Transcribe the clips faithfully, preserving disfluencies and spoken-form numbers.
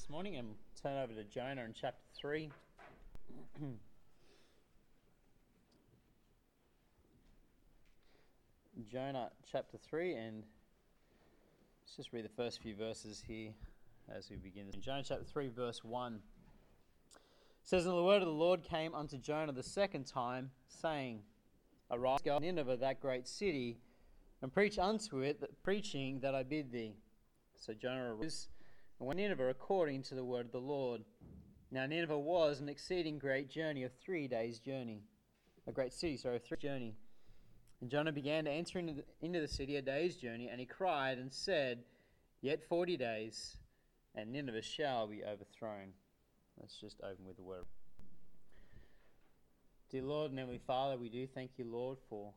This morning and turn over to Jonah in chapter three. Jonah chapter three, and let's just read the first few verses here as we begin. In Jonah chapter three, verse one, it says, "And the word of the Lord came unto Jonah the second time, saying, Arise, go to Nineveh, that great city, and preach unto it the preaching that I bid thee. So Jonah arose and went to Nineveh according to the word of the Lord. Now Nineveh was an exceeding great journey of three days' journey, a great city, sorry, of three days' journey. And Jonah began to enter into the, into the city a day's journey, and he cried and said, Yet forty days, and Nineveh shall be overthrown." Let's just open with the word. Dear Lord and Heavenly Father, we do thank you, Lord, for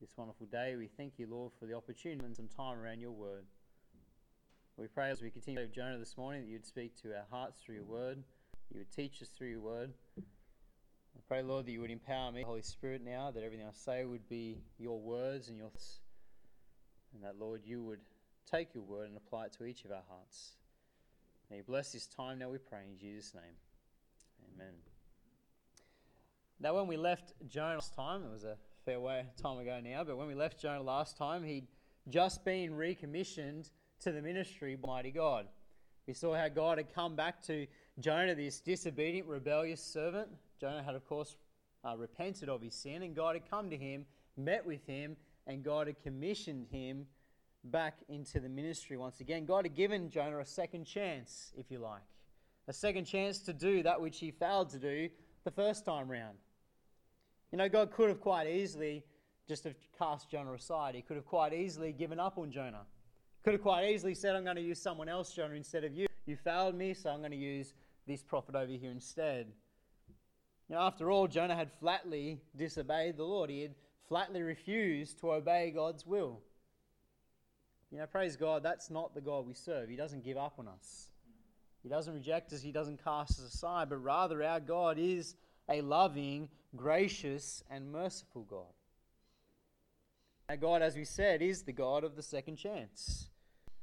this wonderful day. We thank you, Lord, for the opportunity and some time around your word. We pray as we continue with Jonah this morning that you would speak to our hearts through your word, you would teach us through your word. I pray, Lord, that you would empower me, Holy Spirit, now, that everything I say would be your words and your thoughts, and that, Lord, you would take your word and apply it to each of our hearts. May you bless this time now, we pray in Jesus' name. Amen. Now, when we left Jonah last time, it was a fair way time ago now, but when we left Jonah last time, he'd just been recommissioned to the ministry by Almighty God. We saw how God had come back to Jonah, this disobedient, rebellious servant. Jonah had, of course, uh, repented of his sin, and God had come to him, met with him, and God had commissioned him back into the ministry once again. God had given Jonah a second chance, if you like, a second chance to do that which he failed to do the first time round. You know, God could have quite easily just have cast Jonah aside. He could have quite easily given up on Jonah. Could have quite easily said, "I'm going to use someone else, Jonah, instead of you. You failed me, so I'm going to use this prophet over here instead." Now, after all, Jonah had flatly disobeyed the Lord. He had flatly refused to obey God's will. You know, praise God, that's not the God we serve. He doesn't give up on us. He doesn't reject us. He doesn't cast us aside. But rather, our God is a loving, gracious, and merciful God. Our God, as we said, is the God of the second chance.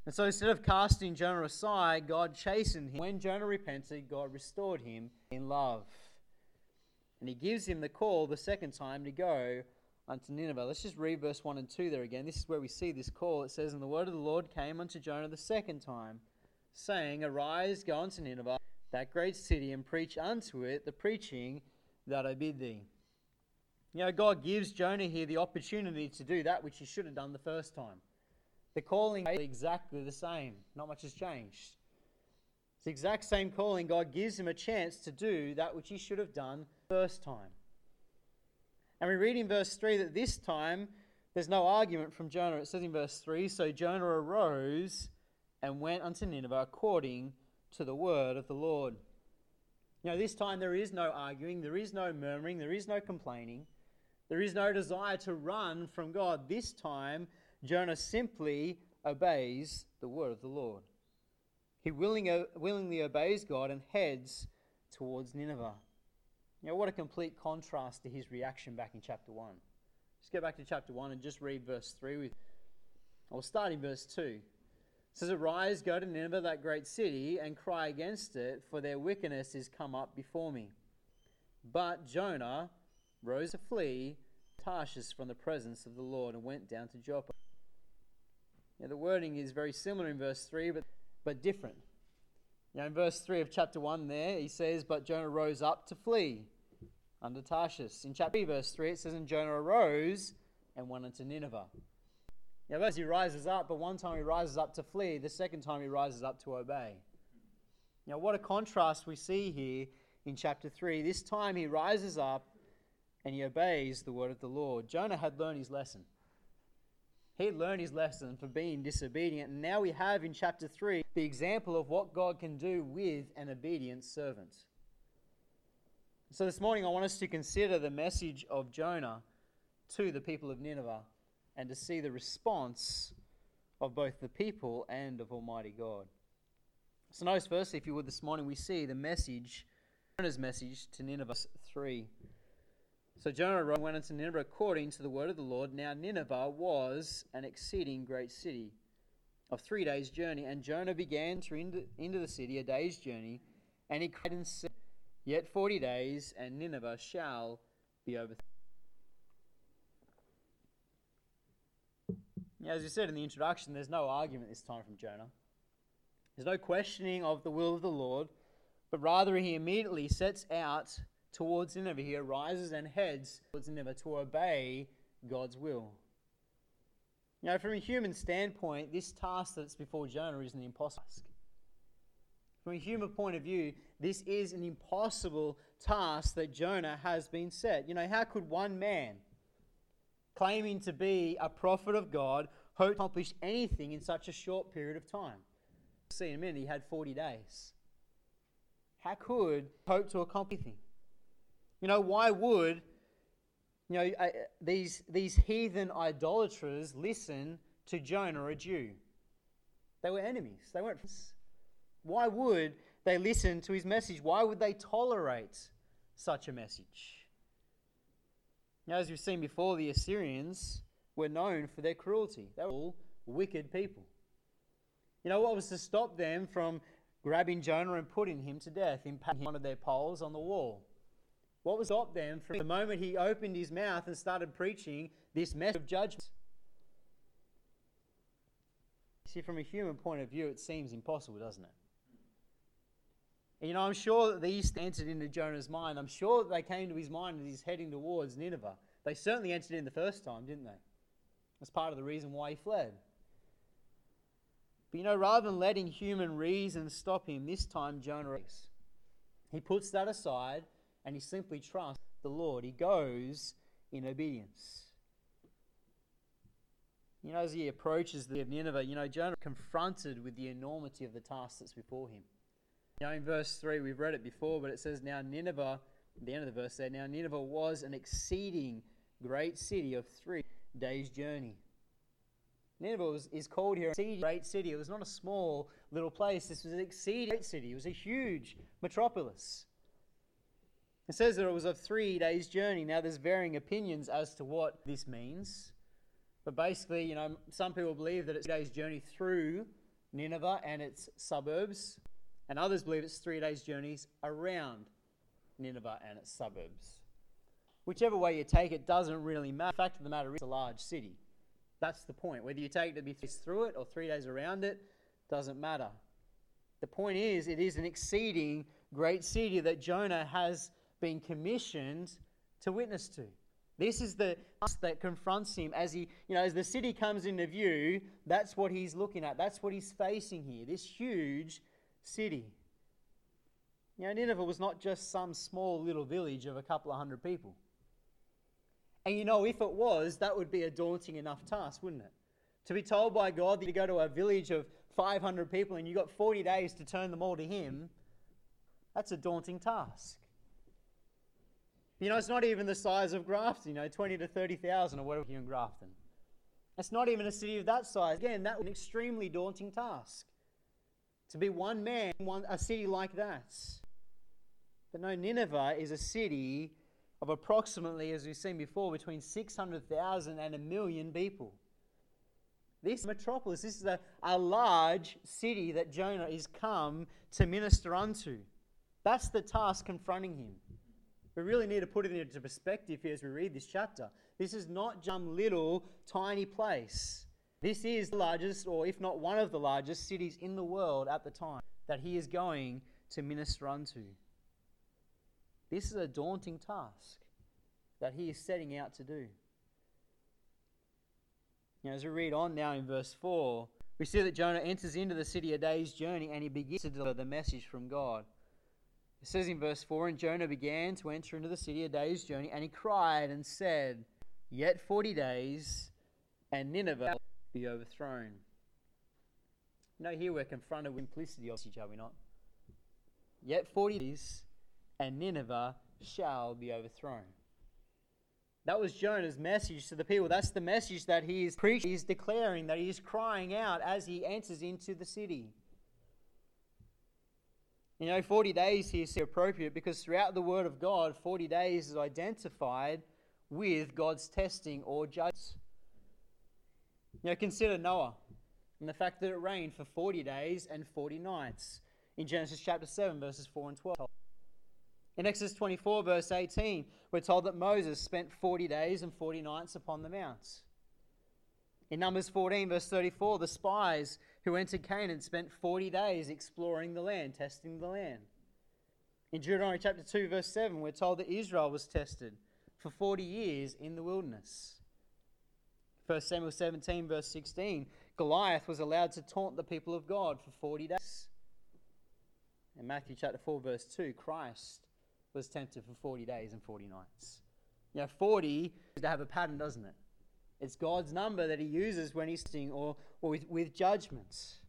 And so instead of casting Jonah aside, God chastened him. When Jonah repented, God restored him in love. And he gives him the call the second time to go unto Nineveh. Let's just read verse one and two there again. This is where we see this call. It says, "And the word of the Lord came unto Jonah the second time, saying, Arise, go unto Nineveh, that great city, and preach unto it the preaching that I bid thee." You know, God gives Jonah here the opportunity to do that which he should have done the first time. The calling is exactly the same. Not much has changed. It's the exact same calling. God gives him a chance to do that which he should have done the first time. And we read in verse three that this time there's no argument from Jonah. It says in verse three, "So Jonah arose and went unto Nineveh according to the word of the Lord." You know, this time there is no arguing. There is no murmuring. There is no complaining. There is no desire to run from God. This time, Jonah simply obeys the word of the Lord. He willing, uh, willingly obeys God and heads towards Nineveh. You know, what a complete contrast to his reaction back in chapter one. Let's go back to chapter one and just read verse three. With, I'll start in verse two. It says, "Arise, go to Nineveh, that great city, and cry against it, for their wickedness is come up before me. But Jonah rose to flee Tarshish from the presence of the Lord, and went down to Joppa." Now, the wording is very similar in verse three, but, but different. Now, in verse three of chapter one there, he says, "But Jonah rose up to flee unto Tarshish." In chapter three, verse three, it says, "And Jonah arose and went unto Nineveh." Now, verse he rises up, but one time he rises up to flee, the second time he rises up to obey. Now, what a contrast we see here in chapter three. This time he rises up and he obeys the word of the Lord. Jonah had learned his lesson. He had learned his lesson for being disobedient. And now we have in chapter three the example of what God can do with an obedient servant. So this morning I want us to consider the message of Jonah to the people of Nineveh and to see the response of both the people and of Almighty God. So notice firstly, if you would, this morning we see the message, Jonah's message to Nineveh three. "So Jonah went unto Nineveh according to the word of the Lord. Now Nineveh was an exceeding great city, of three days' journey. And Jonah began to into, into the city a day's journey, and he cried and said, Yet forty days, and Nineveh shall be overthrown. Now, as we said in the introduction, there's no argument this time from Jonah. There's no questioning of the will of the Lord, but rather he immediately sets out towards Nineveh. He arises and heads towards Nineveh to obey God's will. You know, from a human standpoint, this task that's before Jonah is an impossible task. From a human point of view, this is an impossible task that Jonah has been set. You know, how could one man, claiming to be a prophet of God, hope to accomplish anything in such a short period of time? See in a minute, he had forty days. How could hope to accomplish anything? You know, why would you know uh, these these heathen idolaters listen to Jonah, a Jew? They were enemies. They weren't friends. Why would they listen to his message? Why would they tolerate such a message? Now, as we've seen before, the Assyrians were known for their cruelty. They were all wicked people. You know, what was to stop them from grabbing Jonah and putting him to death, impacting one of their poles on the wall? What was to stop them from the moment he opened his mouth and started preaching this message of judgment? See, from a human point of view, it seems impossible, doesn't it? And, you know, I'm sure that these entered into Jonah's mind. I'm sure that they came to his mind as he's heading towards Nineveh. They certainly entered in the first time, didn't they? That's part of the reason why he fled. But, you know, rather than letting human reason stop him, this time Jonah, he puts that aside and he simply trusts the Lord. He goes in obedience. You know, as he approaches the city of Nineveh, you know, Jonah is confronted with the enormity of the task that's before him. You know, in verse three, we've read it before, but it says, Now Nineveh, at the end of the verse there, Now Nineveh was an exceeding great city of three days' journey. Nineveh was, is called here a great city. It was not a small little place. This was an exceeding great city. It was a huge metropolis. It says that it was a three days' journey. Now, there's varying opinions as to what this means. But basically, you know, some people believe that it's three days' journey through Nineveh and its suburbs. And others believe it's three days' journeys around Nineveh and its suburbs. Whichever way you take it doesn't really matter. The fact of the matter is, it's a large city. That's the point. Whether you take it to be three days through it or three days around it, doesn't matter. The point is, it is an exceeding great city that Jonah has been commissioned to witness to. This is the task that confronts him as he, you know, as the city comes into view. That's what he's looking at. That's what he's facing here. This huge city. You know, Nineveh was not just some small little village of a couple of hundred people. And you know, if it was, that would be a daunting enough task, wouldn't it? To be told by God that you go to a village of five hundred people and you got forty days to turn them all to Him, that's a daunting task. You know, it's not even the size of Grafton, you know, twenty to thirty thousand or whatever here in Grafton. It's not even a city of that size. Again, that would be an extremely daunting task. To be one man in one, a city like that. But no, Nineveh is a city of approximately, as we've seen before, between six hundred thousand and a million people. This metropolis, this is a, a large city that Jonah is come to minister unto. That's the task confronting him. We really need to put it into perspective here as we read this chapter. This is not some little, tiny place. This is the largest, or if not one of the largest, cities in the world at the time that he is going to minister unto. This is a daunting task that he is setting out to do. Now, as we read on now in verse four, we see that Jonah enters into the city a day's journey and he begins to deliver the message from God. It says in verse four, And Jonah began to enter into the city a day's journey, and he cried and said, Yet forty days, and Nineveh shall be overthrown. You know, here we're confronted with implicity of message, are we not? Yet forty days, and Nineveh shall be overthrown. That was Jonah's message to the people. That's the message that he is preaching, he is declaring, that he is crying out as he enters into the city. You know, forty days here is appropriate because throughout the Word of God, forty days is identified with God's testing or judgment. You know, consider Noah. and the fact that it rained for forty days and forty nights in Genesis chapter seven, verses four and twelve. In Exodus twenty-four, verse eighteen, we're told that Moses spent forty days and forty nights upon the mount. In Numbers fourteen, verse thirty-four, the spies who entered Canaan spent forty days exploring the land, testing the land. In Deuteronomy chapter two, verse seven, we're told that Israel was tested for forty years in the wilderness. First Samuel seventeen, verse sixteen, Goliath was allowed to taunt the people of God for forty days. In Matthew chapter four, verse two, Christ was tempted for forty days and forty nights. You know, forty is to have a pattern, doesn't it? It's God's number that he uses when he's testing or, or with, with judgments.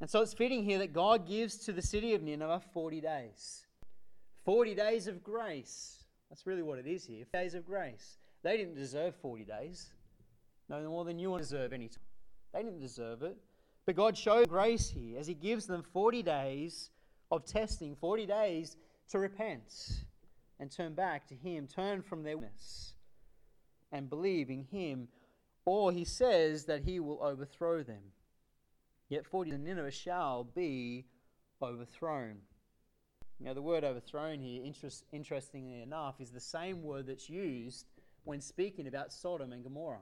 And so it's fitting here that God gives to the city of Nineveh forty days. forty days of grace. That's really what it is here. Days of grace. They didn't deserve forty days. No more than you want to deserve any time. They didn't deserve it. But God shows grace here as he gives them forty days of testing, forty days to repent and turn back to him, turn from their wickedness and believe in him, or he says that he will overthrow them. Yet forty days in Nineveh shall be overthrown. Now the word overthrown here, interest, interestingly enough, is the same word that's used when speaking about Sodom and Gomorrah.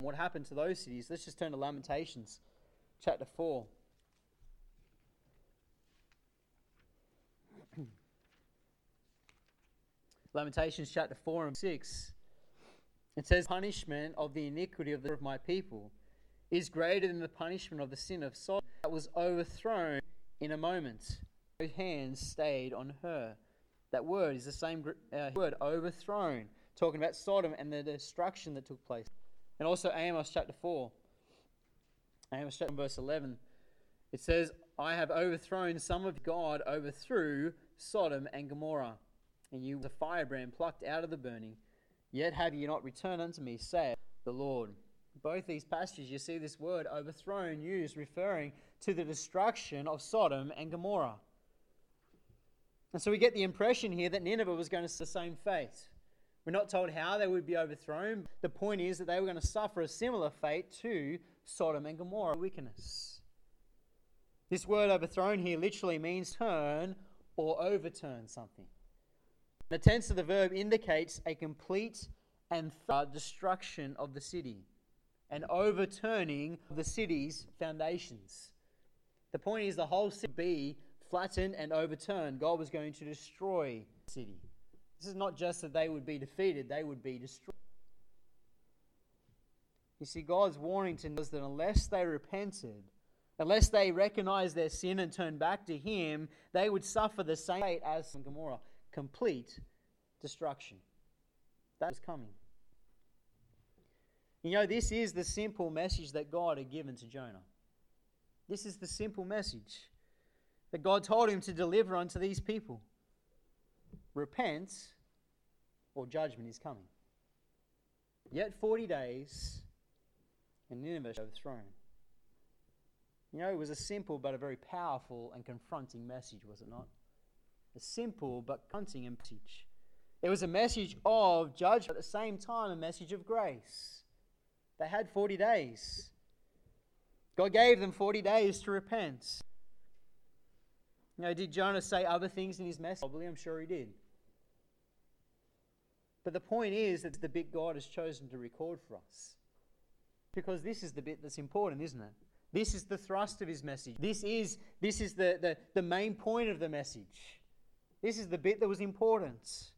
What happened to those cities? Let's just turn to Lamentations chapter four. Lamentations chapter four and six. It says, punishment of the iniquity of, the, of my people is greater than the punishment of the sin of Sodom that was overthrown in a moment. No hands stayed on her. That word is the same uh, word, overthrown, talking about Sodom and the destruction that took place. And also Amos chapter four. Amos chapter one, verse eleven. It says, I have overthrown some of God overthrew Sodom and Gomorrah, and you was a firebrand plucked out of the burning. Yet have you not returned unto me, saith the Lord. Both these passages, you see this word overthrown used, referring to the destruction of Sodom and Gomorrah. And so we get the impression here that Nineveh was going to suffer the same fate. We're not told how they would be overthrown. The point is that they were going to suffer a similar fate to Sodom and Gomorrah wickedness. This word overthrown here literally means turn or overturn something. The tense of the verb indicates a complete and thorough destruction of the city, an overturning of the city's foundations. The point is the whole city would be flattened and overturned. God was going to destroy the city. This is not just that they would be defeated, they would be destroyed. You see, God's warning to us that unless they repented, unless they recognized their sin and turned back to him, they would suffer the same fate as Sodom and Gomorrah. Complete destruction. That is coming. You know, this is the simple message that God had given to Jonah. This is the simple message that God told him to deliver unto these people. Repent, or judgment is coming. Yet forty days, and Nineveh shall be overthrown. You know, it was a simple but a very powerful and confronting message, was it not? A simple but confronting message. It was a message of judgment, but at the same time a message of grace. They had forty days. God gave them forty days to repent. You know, did Jonah say other things in his message? Probably, I'm sure he did. But the point is that the bit God has chosen to record for us. Because this is the bit that's important, isn't it? This is the thrust of his message. This is this is the, the, the main point of the message. This is the bit that was important.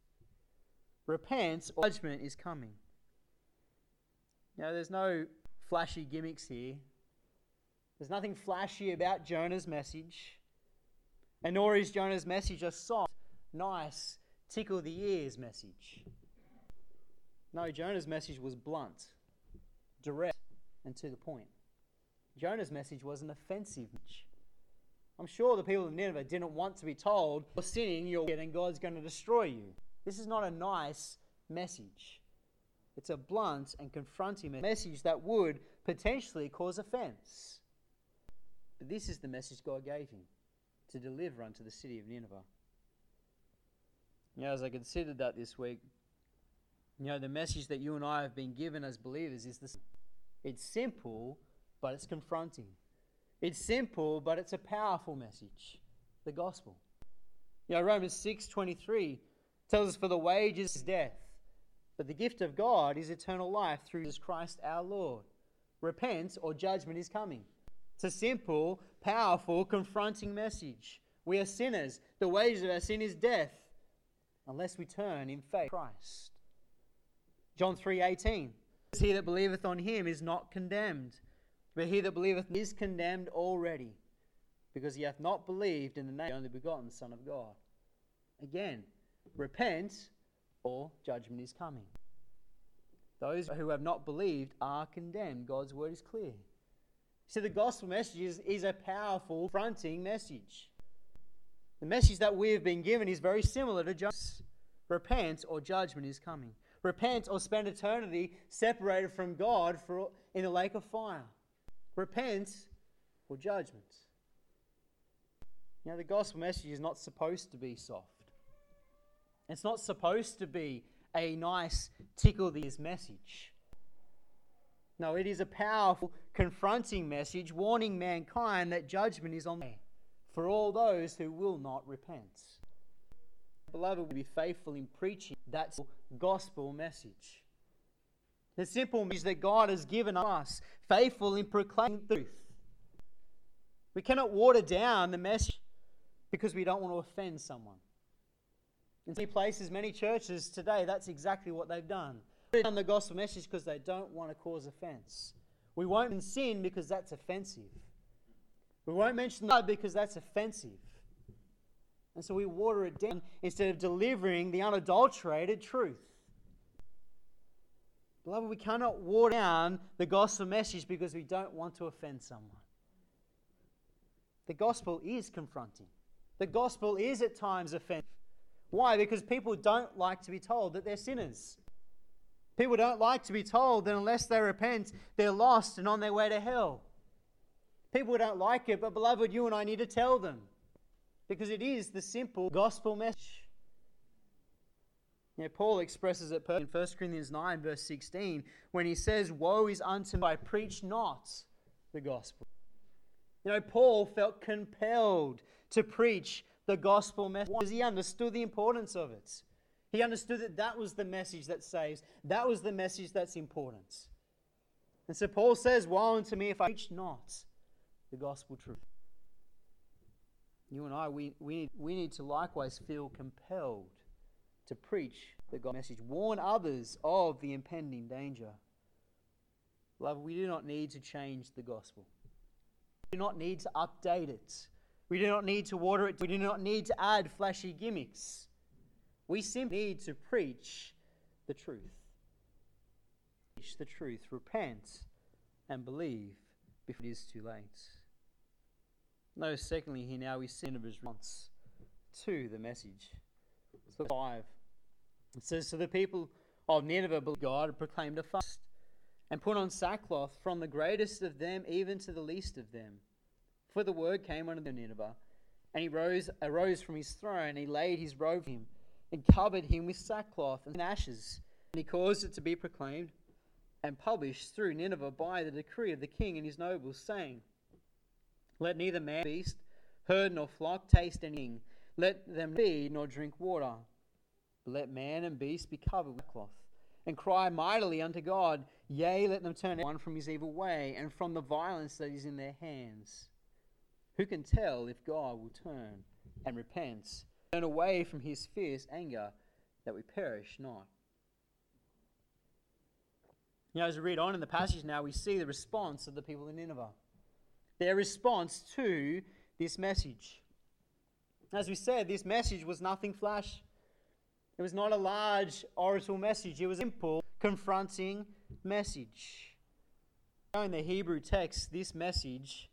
Repent, or judgment is coming. Now, there's no flashy gimmicks here. There's nothing flashy about Jonah's message. And nor is Jonah's message a soft, nice, tickle-the-ears message. No, Jonah's message was blunt, direct, and to the point. Jonah's message was an offensive message. I'm sure the people of Nineveh didn't want to be told, you're sinning, you're wicked, and God's going to destroy you. This is not a nice message. It's a blunt and confronting message that would potentially cause offense. But this is the message God gave him to deliver unto the city of Nineveh. You know, as I considered that this week, you know, the message that you and I have been given as believers is this. It's simple but it's confronting. It's simple, but it's a powerful message, the gospel. You know, Romans six twenty-three tells us, for the wages is death, but the gift of God is eternal life through Jesus Christ our Lord. Repent or judgment is coming. It's a simple, powerful, confronting message. We are sinners. The wages of our sin is death, unless we turn in faith to Christ. John three eighteen. He that believeth on him is not condemned, but he that believeth is condemned already, because he hath not believed in the name of the only begotten Son of God. Again, repent or judgment is coming. Those who have not believed are condemned. God's word is clear. So the gospel message is, is a powerful, confronting message. The message that we have been given is very similar to Jonah's. Repent or judgment is coming. Repent or spend eternity separated from God for, in the lake of fire. Repent or judgment. You know, the gospel message is not supposed to be soft. It's not supposed to be a nice tickle-the-ears message. No, it is a powerful, confronting message warning mankind that judgment is on the way for all those who will not repent. Beloved, we will be faithful in preaching that gospel message. The simple message that God has given us, faithful in proclaiming the truth. We cannot water down the message because we don't want to offend someone. In many places, many churches today, that's exactly what they've done. They've done the gospel message because they don't want to cause offense. We won't mention sin because that's offensive. We won't mention the blood because that's offensive. And so we water it down instead of delivering the unadulterated truth. Beloved, we cannot water down the gospel message because we don't want to offend someone. The gospel is confronting. The gospel is at times offensive. Why? Because people don't like to be told that they're sinners. People don't like to be told that unless they repent, they're lost and on their way to hell. People don't like it, but beloved, you and I need to tell them. Because it is the simple gospel message. You know, Paul expresses it perfectly in First Corinthians nine, verse sixteen, when he says, woe is unto me, I preach not the gospel. You know, Paul felt compelled to preach the gospel message because he understood the importance of it. He understood that that was the message that saves. That was the message that's important. And so Paul says, woe unto me if I preach not the gospel truth. You and I, we, we, need, we need to likewise feel compelled to preach the gospel message. Warn others of the impending danger. Love, we do not need to change the gospel. We do not need to update it. We do not need to water it. We do not need to add flashy gimmicks. We simply need to preach the truth. Preach the truth. Repent and believe before it is too late. No, secondly, here now we see Nineveh's response to the message. So five. It says, so the people of Nineveh believed God and proclaimed a fast and put on sackcloth from the greatest of them even to the least of them. For the word came unto Nineveh, and he rose, arose from his throne, and he laid his robe on him, and covered him with sackcloth and ashes. And he caused it to be proclaimed and published through Nineveh by the decree of the king and his nobles, saying, let neither man, beast, herd, nor flock taste anything. Let them feed nor drink water. But let man and beast be covered with cloth, and cry mightily unto God. Yea, let them turn everyone from his evil way, and from the violence that is in their hands. Who can tell if God will turn and repent, turn away from his fierce anger, that we perish not? You know, as we read on in the passage now, we see the response of the people in Nineveh. Their response to this message. As we said, this message was nothing flash. It was not a large oratorical message. It was a simple, confronting message. In the Hebrew text, this message,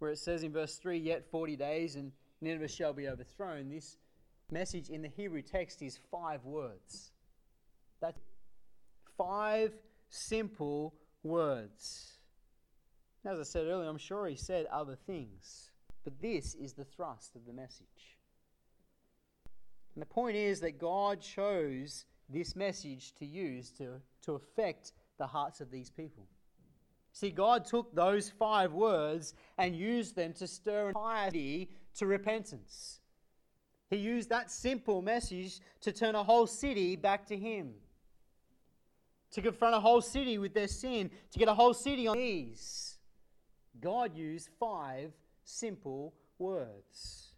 where it says in verse three, yet forty days and Nineveh shall be overthrown, this message in the Hebrew text is five words. That's five simple words. As I said earlier, I'm sure he said other things, but this is the thrust of the message. And the point is that God chose this message to use to, to affect the hearts of these people. See, God took those five words and used them to stir entirety to repentance. He used that simple message to turn a whole city back to him, to confront a whole city with their sin, to get a whole city on knees. God used five simple words.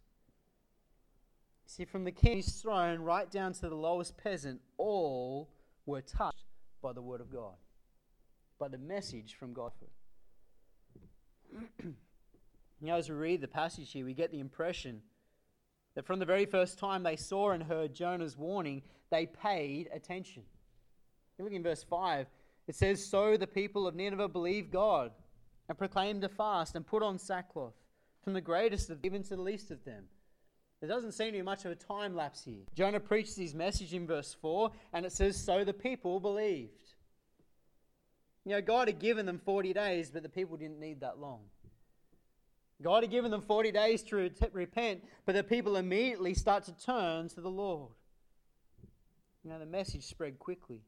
See, from the king's throne right down to the lowest peasant, all were touched by the word of God, by the message from God. You know, as we read the passage here, we get the impression that from the very first time they saw and heard Jonah's warning, they paid attention. Look in verse five. It says, "So the people of Nineveh believed God and proclaimed a fast and put on sackcloth, from the greatest of them even to the least of them." There doesn't seem to be much of a time lapse here. Jonah preaches his message in verse four, and it says, "So the people believed." You know, God had given them forty days, but the people didn't need that long. God had given them forty days to re- repent, but the people immediately start to turn to the Lord. You know, the message spread quickly.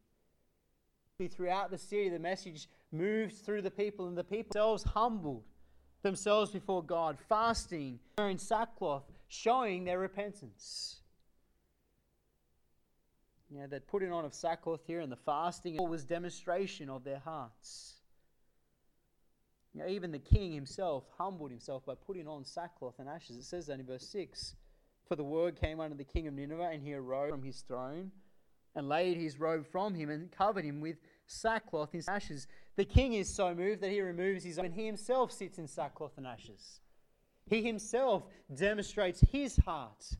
Throughout the city, the message moves through the people, and the people themselves humbled themselves before God, fasting, wearing sackcloth, showing their repentance. You know, that putting on of sackcloth here and the fasting was demonstration of their hearts. You know, even the king himself humbled himself by putting on sackcloth and ashes. It says that in verse six. "For the word came unto the king of Nineveh, and he arose from his throne, and laid his robe from him, and covered him with sackcloth and ashes." The king is so moved that he removes his own, and he himself sits in sackcloth and ashes. He himself demonstrates his heart,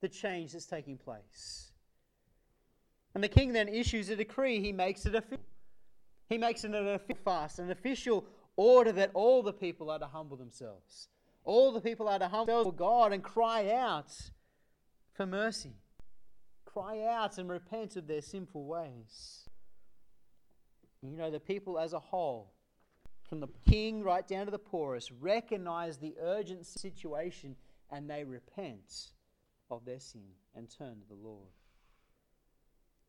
the change that's taking place. And the king then issues a decree. He makes it official. He makes it an official fast, an official order that all the people are to humble themselves. All the people are to humble themselves before God and cry out for mercy. Cry out and repent of their sinful ways. You know, the people as a whole, from the king right down to the poorest, recognize the urgent situation, and they repent of their sin and turn to the Lord.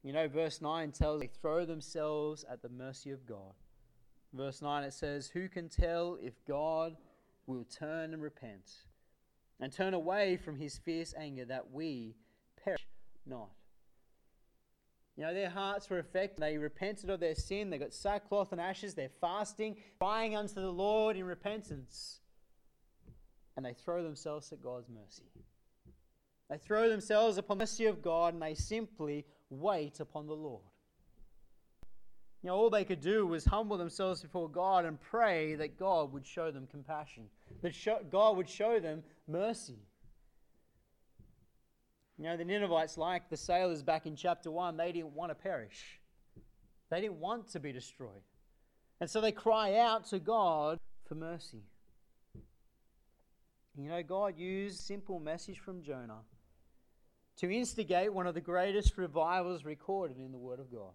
You know, verse nine tells they throw themselves at the mercy of God. Verse nine, it says, "Who can tell if God will turn and repent and turn away from his fierce anger, that we perish not?" You know, their hearts were affected. They repented of their sin. They got sackcloth and ashes. They're fasting, crying unto the Lord in repentance. And they throw themselves at God's mercy. They throw themselves upon the mercy of God, and they simply wait upon the Lord. You know, all they could do was humble themselves before God and pray that God would show them compassion, that show, God would show them mercy. You know, the Ninevites, like the sailors back in chapter one, they didn't want to perish. They didn't want to be destroyed. And so they cry out to God for mercy. You know, God used a simple message from Jonah to instigate one of the greatest revivals recorded in the Word of God.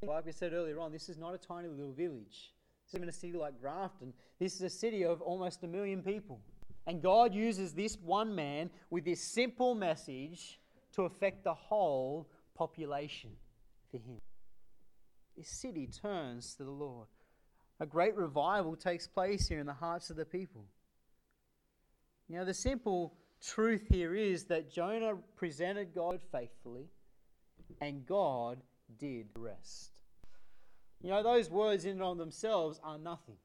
Like we said earlier on, this is not a tiny little village. It's even a city like Grafton. This is a city of almost a million people. And God uses this one man with this simple message to affect the whole population for him. This city turns to the Lord. A great revival takes place here in the hearts of the people. You know, the simple truth here is that Jonah presented God faithfully, and God did the rest. You know, those words in and of themselves are nothing.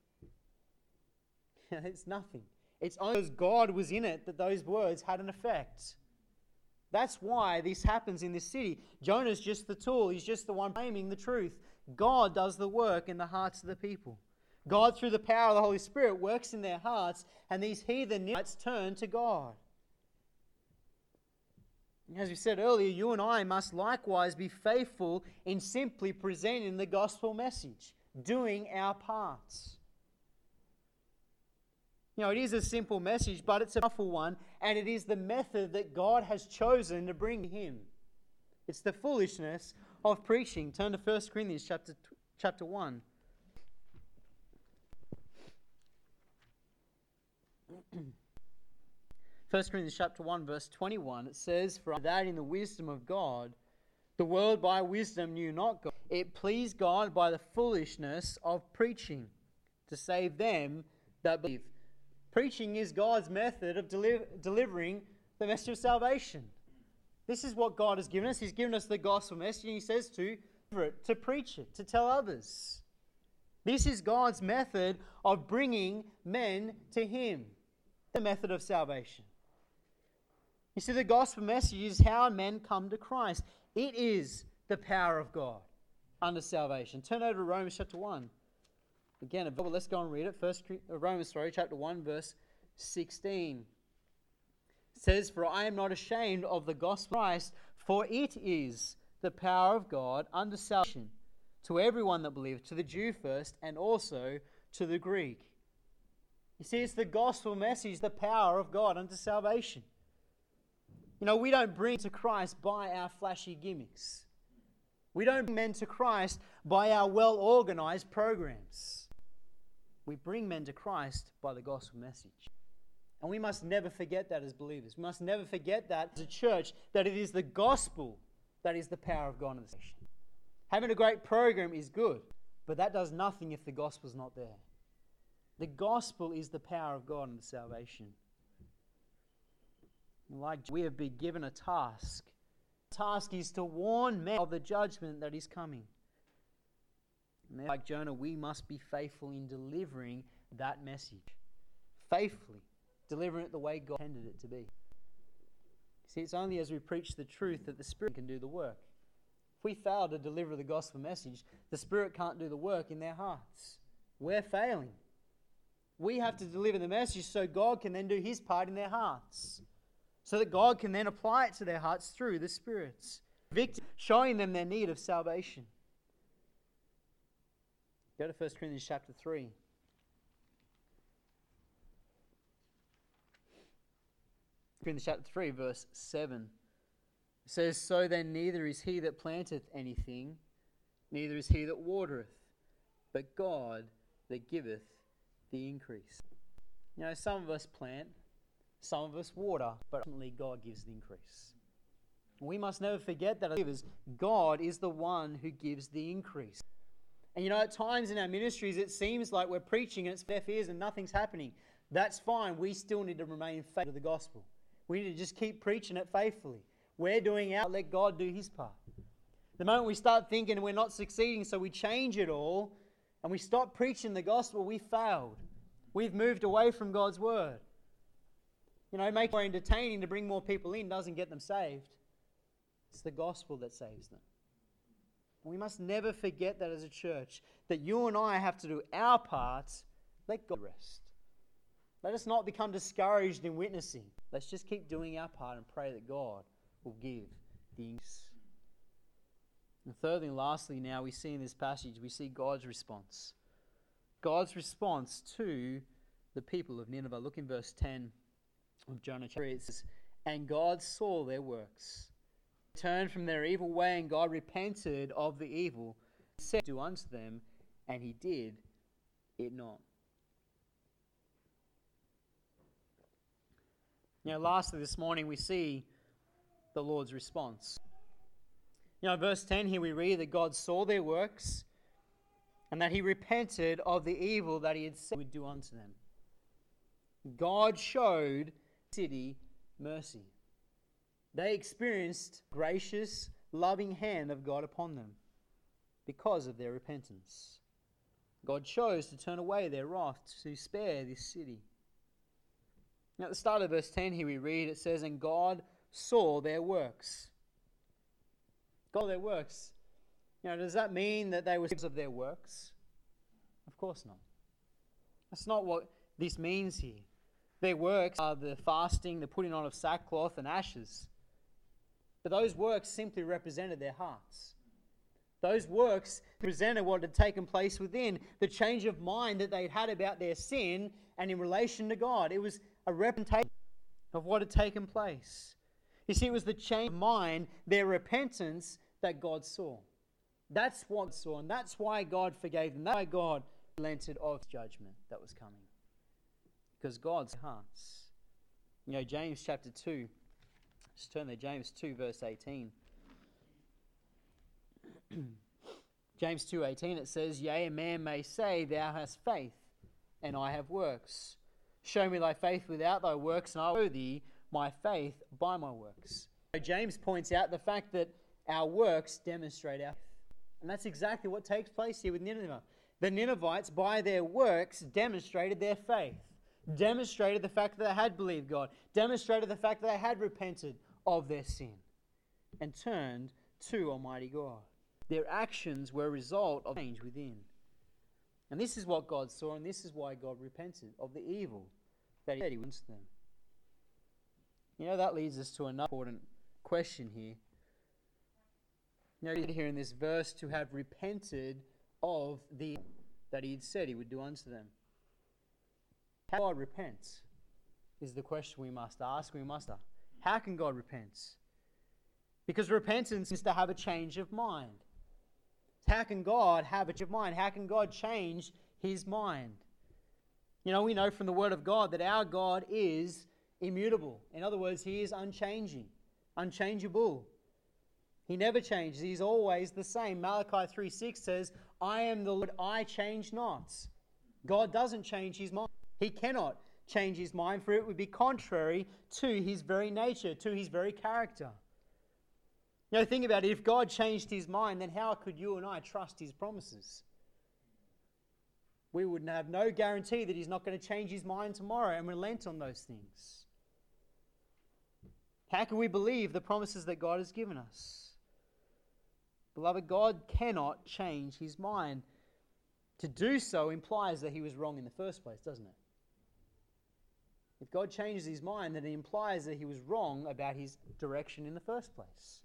It's nothing. It's only because God was in it that those words had an effect. That's why this happens in this city. Jonah's just the tool. He's just the one proclaiming the truth. God does the work in the hearts of the people. God, through the power of the Holy Spirit, works in their hearts, and these heathen Ninevites turn to God. As we said earlier, you and I must likewise be faithful in simply presenting the gospel message, doing our parts. You know, it is a simple message, but it's a powerful one, and it is the method that God has chosen to bring him. It's the foolishness of preaching. Turn to First Corinthians chapter chapter one. First Corinthians chapter one, verse twenty-one, it says, "For that in the wisdom of God, the world by wisdom knew not God. It pleased God by the foolishness of preaching to save them that believe. Preaching is God's method of deli- delivering the message of salvation. This is what God has given us. He's given us the gospel message, and he says to it, to preach it, to tell others. This is God's method of bringing men to him, the method of salvation. You see, the gospel message is how men come to Christ. It is the power of God under salvation. Turn over to Romans chapter one. Again, let's go and read it. First Romans, sorry, chapter one, verse sixteen. It says, "For I am not ashamed of the gospel of Christ, for it is the power of God unto salvation to everyone that believeth, to the Jew first, and also to the Greek." You see, it's the gospel message, the power of God unto salvation. You know, we don't bring to Christ by our flashy gimmicks. We don't bring men to Christ by our well-organized programs. We bring men to Christ by the gospel message. And we must never forget that as believers. We must never forget that as a church, that it is the gospel that is the power of God in the nation. Having a great program is good, but that does nothing if the gospel's not there. The gospel is the power of God in salvation. Like we have been given a task. The task is to warn men of the judgment that is coming. And like Jonah, we must be faithful in delivering that message. Faithfully delivering it the way God intended it to be. See, it's only as we preach the truth that the Spirit can do the work. If we fail to deliver the gospel message, the Spirit can't do the work in their hearts. We're failing. We have to deliver the message so God can then do his part in their hearts, so that God can then apply it to their hearts through the Spirit's victory, showing them their need of salvation. Go to First Corinthians chapter three. Corinthians chapter three, verse seven, it says, "So then neither is he that planteth anything, neither is he that watereth, but God that giveth the increase." You know, some of us plant, some of us water, but ultimately God gives the increase. We must never forget that as believers, God is the one who gives the increase. And you know, at times in our ministries, it seems like we're preaching and it's deaf ears and nothing's happening. That's fine. We still need to remain faithful to the gospel. We need to just keep preaching it faithfully. We're doing our, let God do his part. The moment we start thinking we're not succeeding, so we change it all, and we stop preaching the gospel, we failed. We've moved away from God's word. You know, making it more entertaining to bring more people in doesn't get them saved. It's the gospel that saves them. We must never forget that as a church, that you and I have to do our part, let God rest. Let us not become discouraged in witnessing. Let's just keep doing our part and pray that God will give the increase. And thirdly and lastly now, we see in this passage, we see God's response. God's response to the people of Nineveh. Look in verse ten of Jonah chapter three. It says, "And God saw their works, turned from their evil way, and God repented of the evil, said do unto them, and he did it not." You know, lastly this morning we see the Lord's response. You know, verse ten here we read that God saw their works and that he repented of the evil that he had said he would do unto them. God showed the city mercy. They experienced the gracious, loving hand of God upon them because of their repentance. God chose to turn away their wrath to spare this city. Now, at the start of verse ten here we read, it says, "And God saw their works." God saw their works. You know, does that mean that they were slaves of their works? Of course not. That's not what this means here. Their works are the fasting, the putting on of sackcloth and ashes. But those works simply represented their hearts. Those works represented what had taken place within, the change of mind that they'd had about their sin and in relation to God. It was a representation of what had taken place. You see, it was the change of mind, their repentance, that God saw. That's what God saw, and that's why God forgave them. That's why God relented of judgment that was coming. Because God's hearts. You know, James chapter two. Just turn there, James two, verse eighteen. James two, eighteen, it says, "Yea, a man may say, Thou hast faith, and I have works. Show me thy faith without thy works, and I will show thee my faith by my works. So James points out the fact that our works demonstrate our faith. And that's exactly what takes place here with Nineveh. The Ninevites, by their works, demonstrated their faith, demonstrated the fact that they had believed God, demonstrated the fact that they had repented of their sin, and turned to Almighty God. Their actions were a result of change within. And this is what God saw, and this is why God repented of the evil that he did against them. You know, that leads us to another important question here. You know, here in this verse, to have repented of the evil that he had said he would do unto them. How can God repent is the question we must ask. We must ask. How can God repent? Because repentance is to have a change of mind. How can God have a change of mind? How can God change his mind? You know, we know from the Word of God that our God is immutable. In other words, he is unchanging, unchangeable. He never changes. He's always the same. Malachi three six says, I am the Lord, I change not. God doesn't change his mind. He cannot change his mind, for it would be contrary to his very nature, to his very character. You know, think about it. If God changed his mind, then how could you and I trust his promises? We would have no guarantee that he's not going to change his mind tomorrow and relent on those things. How can we believe the promises that God has given us? Beloved, God cannot change his mind. To do so implies that he was wrong in the first place, doesn't it? If God changes his mind, then it implies that he was wrong about his direction in the first place.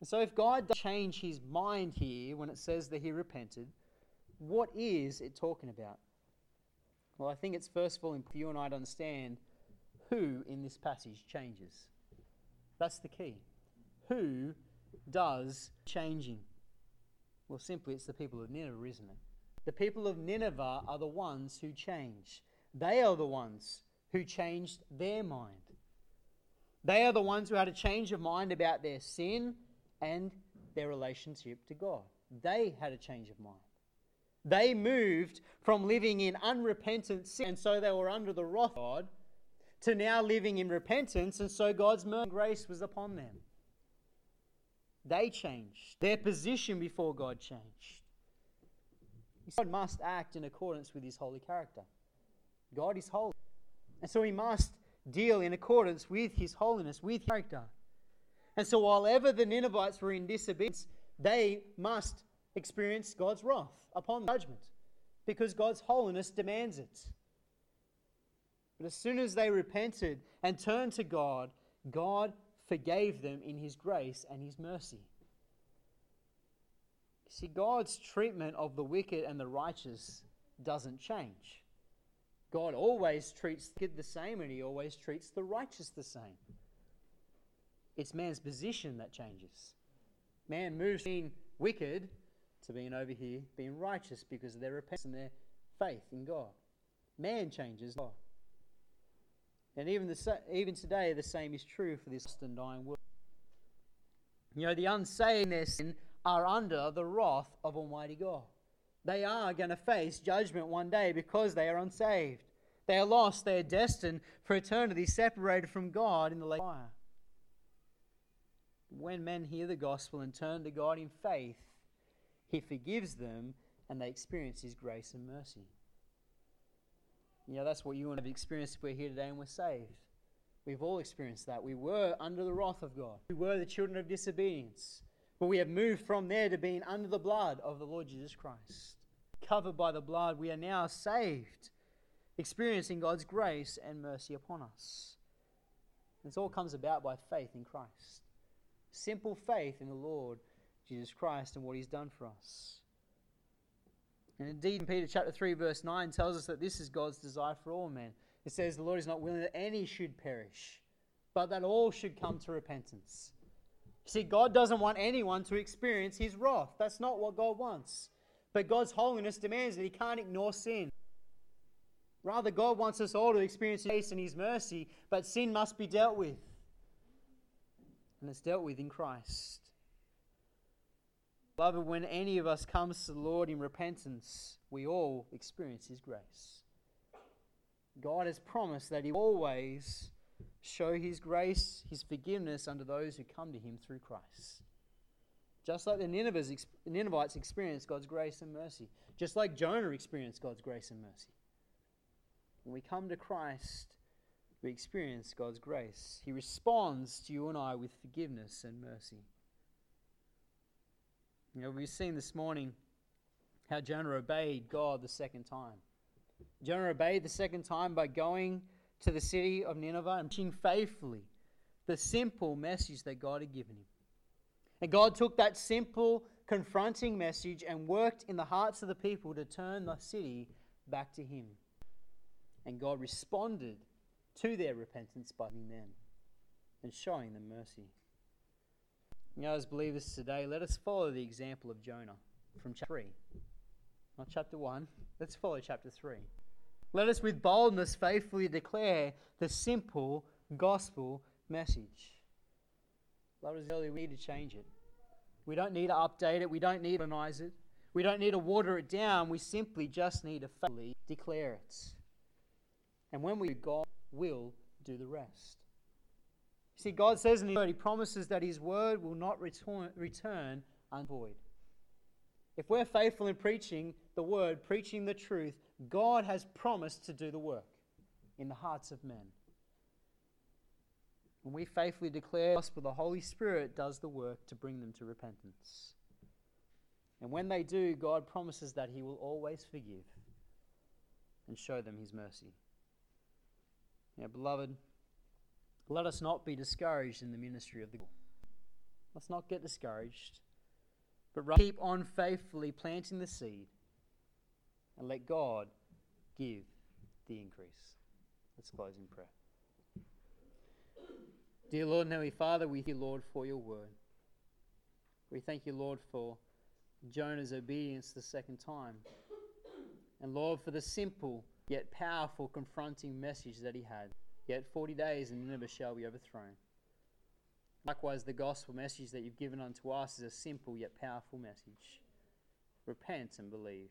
And so if God doesn't change his mind here when it says that he repented, what is it talking about? Well, I think it's first of all important for you and I to understand who in this passage changes. That's the key. Who does changing? Well, simply it's the people of Nineveh, isn't it? The people of Nineveh are the ones who change. They are the ones who changed their mind. They are the ones who had a change of mind about their sin and their relationship to God. They had a change of mind. They moved from living in unrepentant sin, and so they were under the wrath of God, to now living in repentance, and so God's mercy and grace was upon them. They changed. Their position before God changed. God must act in accordance with his holy character. God is holy. And so he must deal in accordance with his holiness, with his character. And so while ever the Ninevites were in disobedience, they must experience God's wrath upon judgment, because God's holiness demands it. But as soon as they repented and turned to God, God forgave them in his grace and his mercy. See, God's treatment of the wicked and the righteous doesn't change. God always treats the wicked the same, and he always treats the righteous the same. It's man's position that changes. Man moves from being wicked to being over here, being righteous, because of their repentance and their faith in God. Man changes God. And even the, even today, the same is true for this lost and dying world. You know, the unsaved in their sin are under the wrath of Almighty God. They are going to face judgment one day because they are unsaved. They are lost. They are destined for eternity, separated from God in the lake of fire. When men hear the gospel and turn to God in faith, he forgives them and they experience his grace and mercy. You know, that's what you and I have experienced if we're here today and we're saved. We've all experienced that. We were under the wrath of God. We were the children of disobedience. But we have moved from there to being under the blood of the Lord Jesus Christ. Covered by the blood, we are now saved, experiencing God's grace and mercy upon us. This all comes about by faith in Christ. Simple faith in the Lord Jesus Christ and what he's done for us. And indeed, in Peter chapter three, verse nine tells us that this is God's desire for all men. It says, the Lord is not willing that any should perish, but that all should come to repentance. See, God doesn't want anyone to experience his wrath. That's not what God wants. But God's holiness demands that he can't ignore sin. Rather, God wants us all to experience his grace and his mercy, but sin must be dealt with. And it's dealt with in Christ. Beloved, when any of us comes to the Lord in repentance, we all experience His grace. God has promised that He will always show His grace, His forgiveness unto those who come to Him through Christ. Just like the Ninevites experienced God's grace and mercy. Just like Jonah experienced God's grace and mercy. When we come to Christ, we experience God's grace. He responds to you and I with forgiveness and mercy. You know, we've seen this morning how Jonah obeyed God the second time. Jonah obeyed the second time by going to the city of Nineveh and preaching faithfully the simple message that God had given him. And God took that simple, confronting message and worked in the hearts of the people to turn the city back to Him. And God responded to their repentance by loving them and showing them mercy. You know, as believers today, let us follow the example of Jonah from chapter three. Not chapter one. Let's follow chapter three. Let us with boldness faithfully declare the simple gospel message. Lovers, we need to change it. We don't need to update it. We don't need to modernize it. We don't need to water it down. We simply just need to faithfully declare it. And when we do, God will do the rest. See, God says in His Word, He promises that His Word will not return, return unvoid. If we're faithful in preaching the Word, preaching the truth, God has promised to do the work in the hearts of men. When we faithfully declare the gospel, the Holy Spirit does the work to bring them to repentance. And when they do, God promises that He will always forgive and show them His mercy. Now, beloved, let us not be discouraged in the ministry of the gospel. Let's not get discouraged, but rather keep on faithfully planting the seed and let God give the increase. Let's close in prayer. Dear Lord and Heavenly Father, we thank You, Lord, for Your word. We thank You, Lord, for Jonah's obedience the second time. And Lord, for the simple yet powerful confronting message that he had. Yet forty days and Nineveh shall be overthrown. Likewise, the gospel message that You've given unto us is a simple yet powerful message. Repent and believe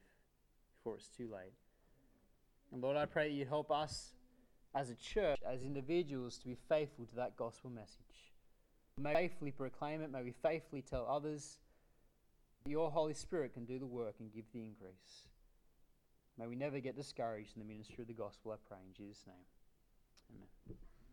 before it's too late. And Lord, I pray that You'd help us as a church, as individuals, to be faithful to that gospel message. May we faithfully proclaim it. May we faithfully tell others that Your Holy Spirit can do the work and give the increase. May we never get discouraged in the ministry of the gospel, I pray in Jesus' name. Amen.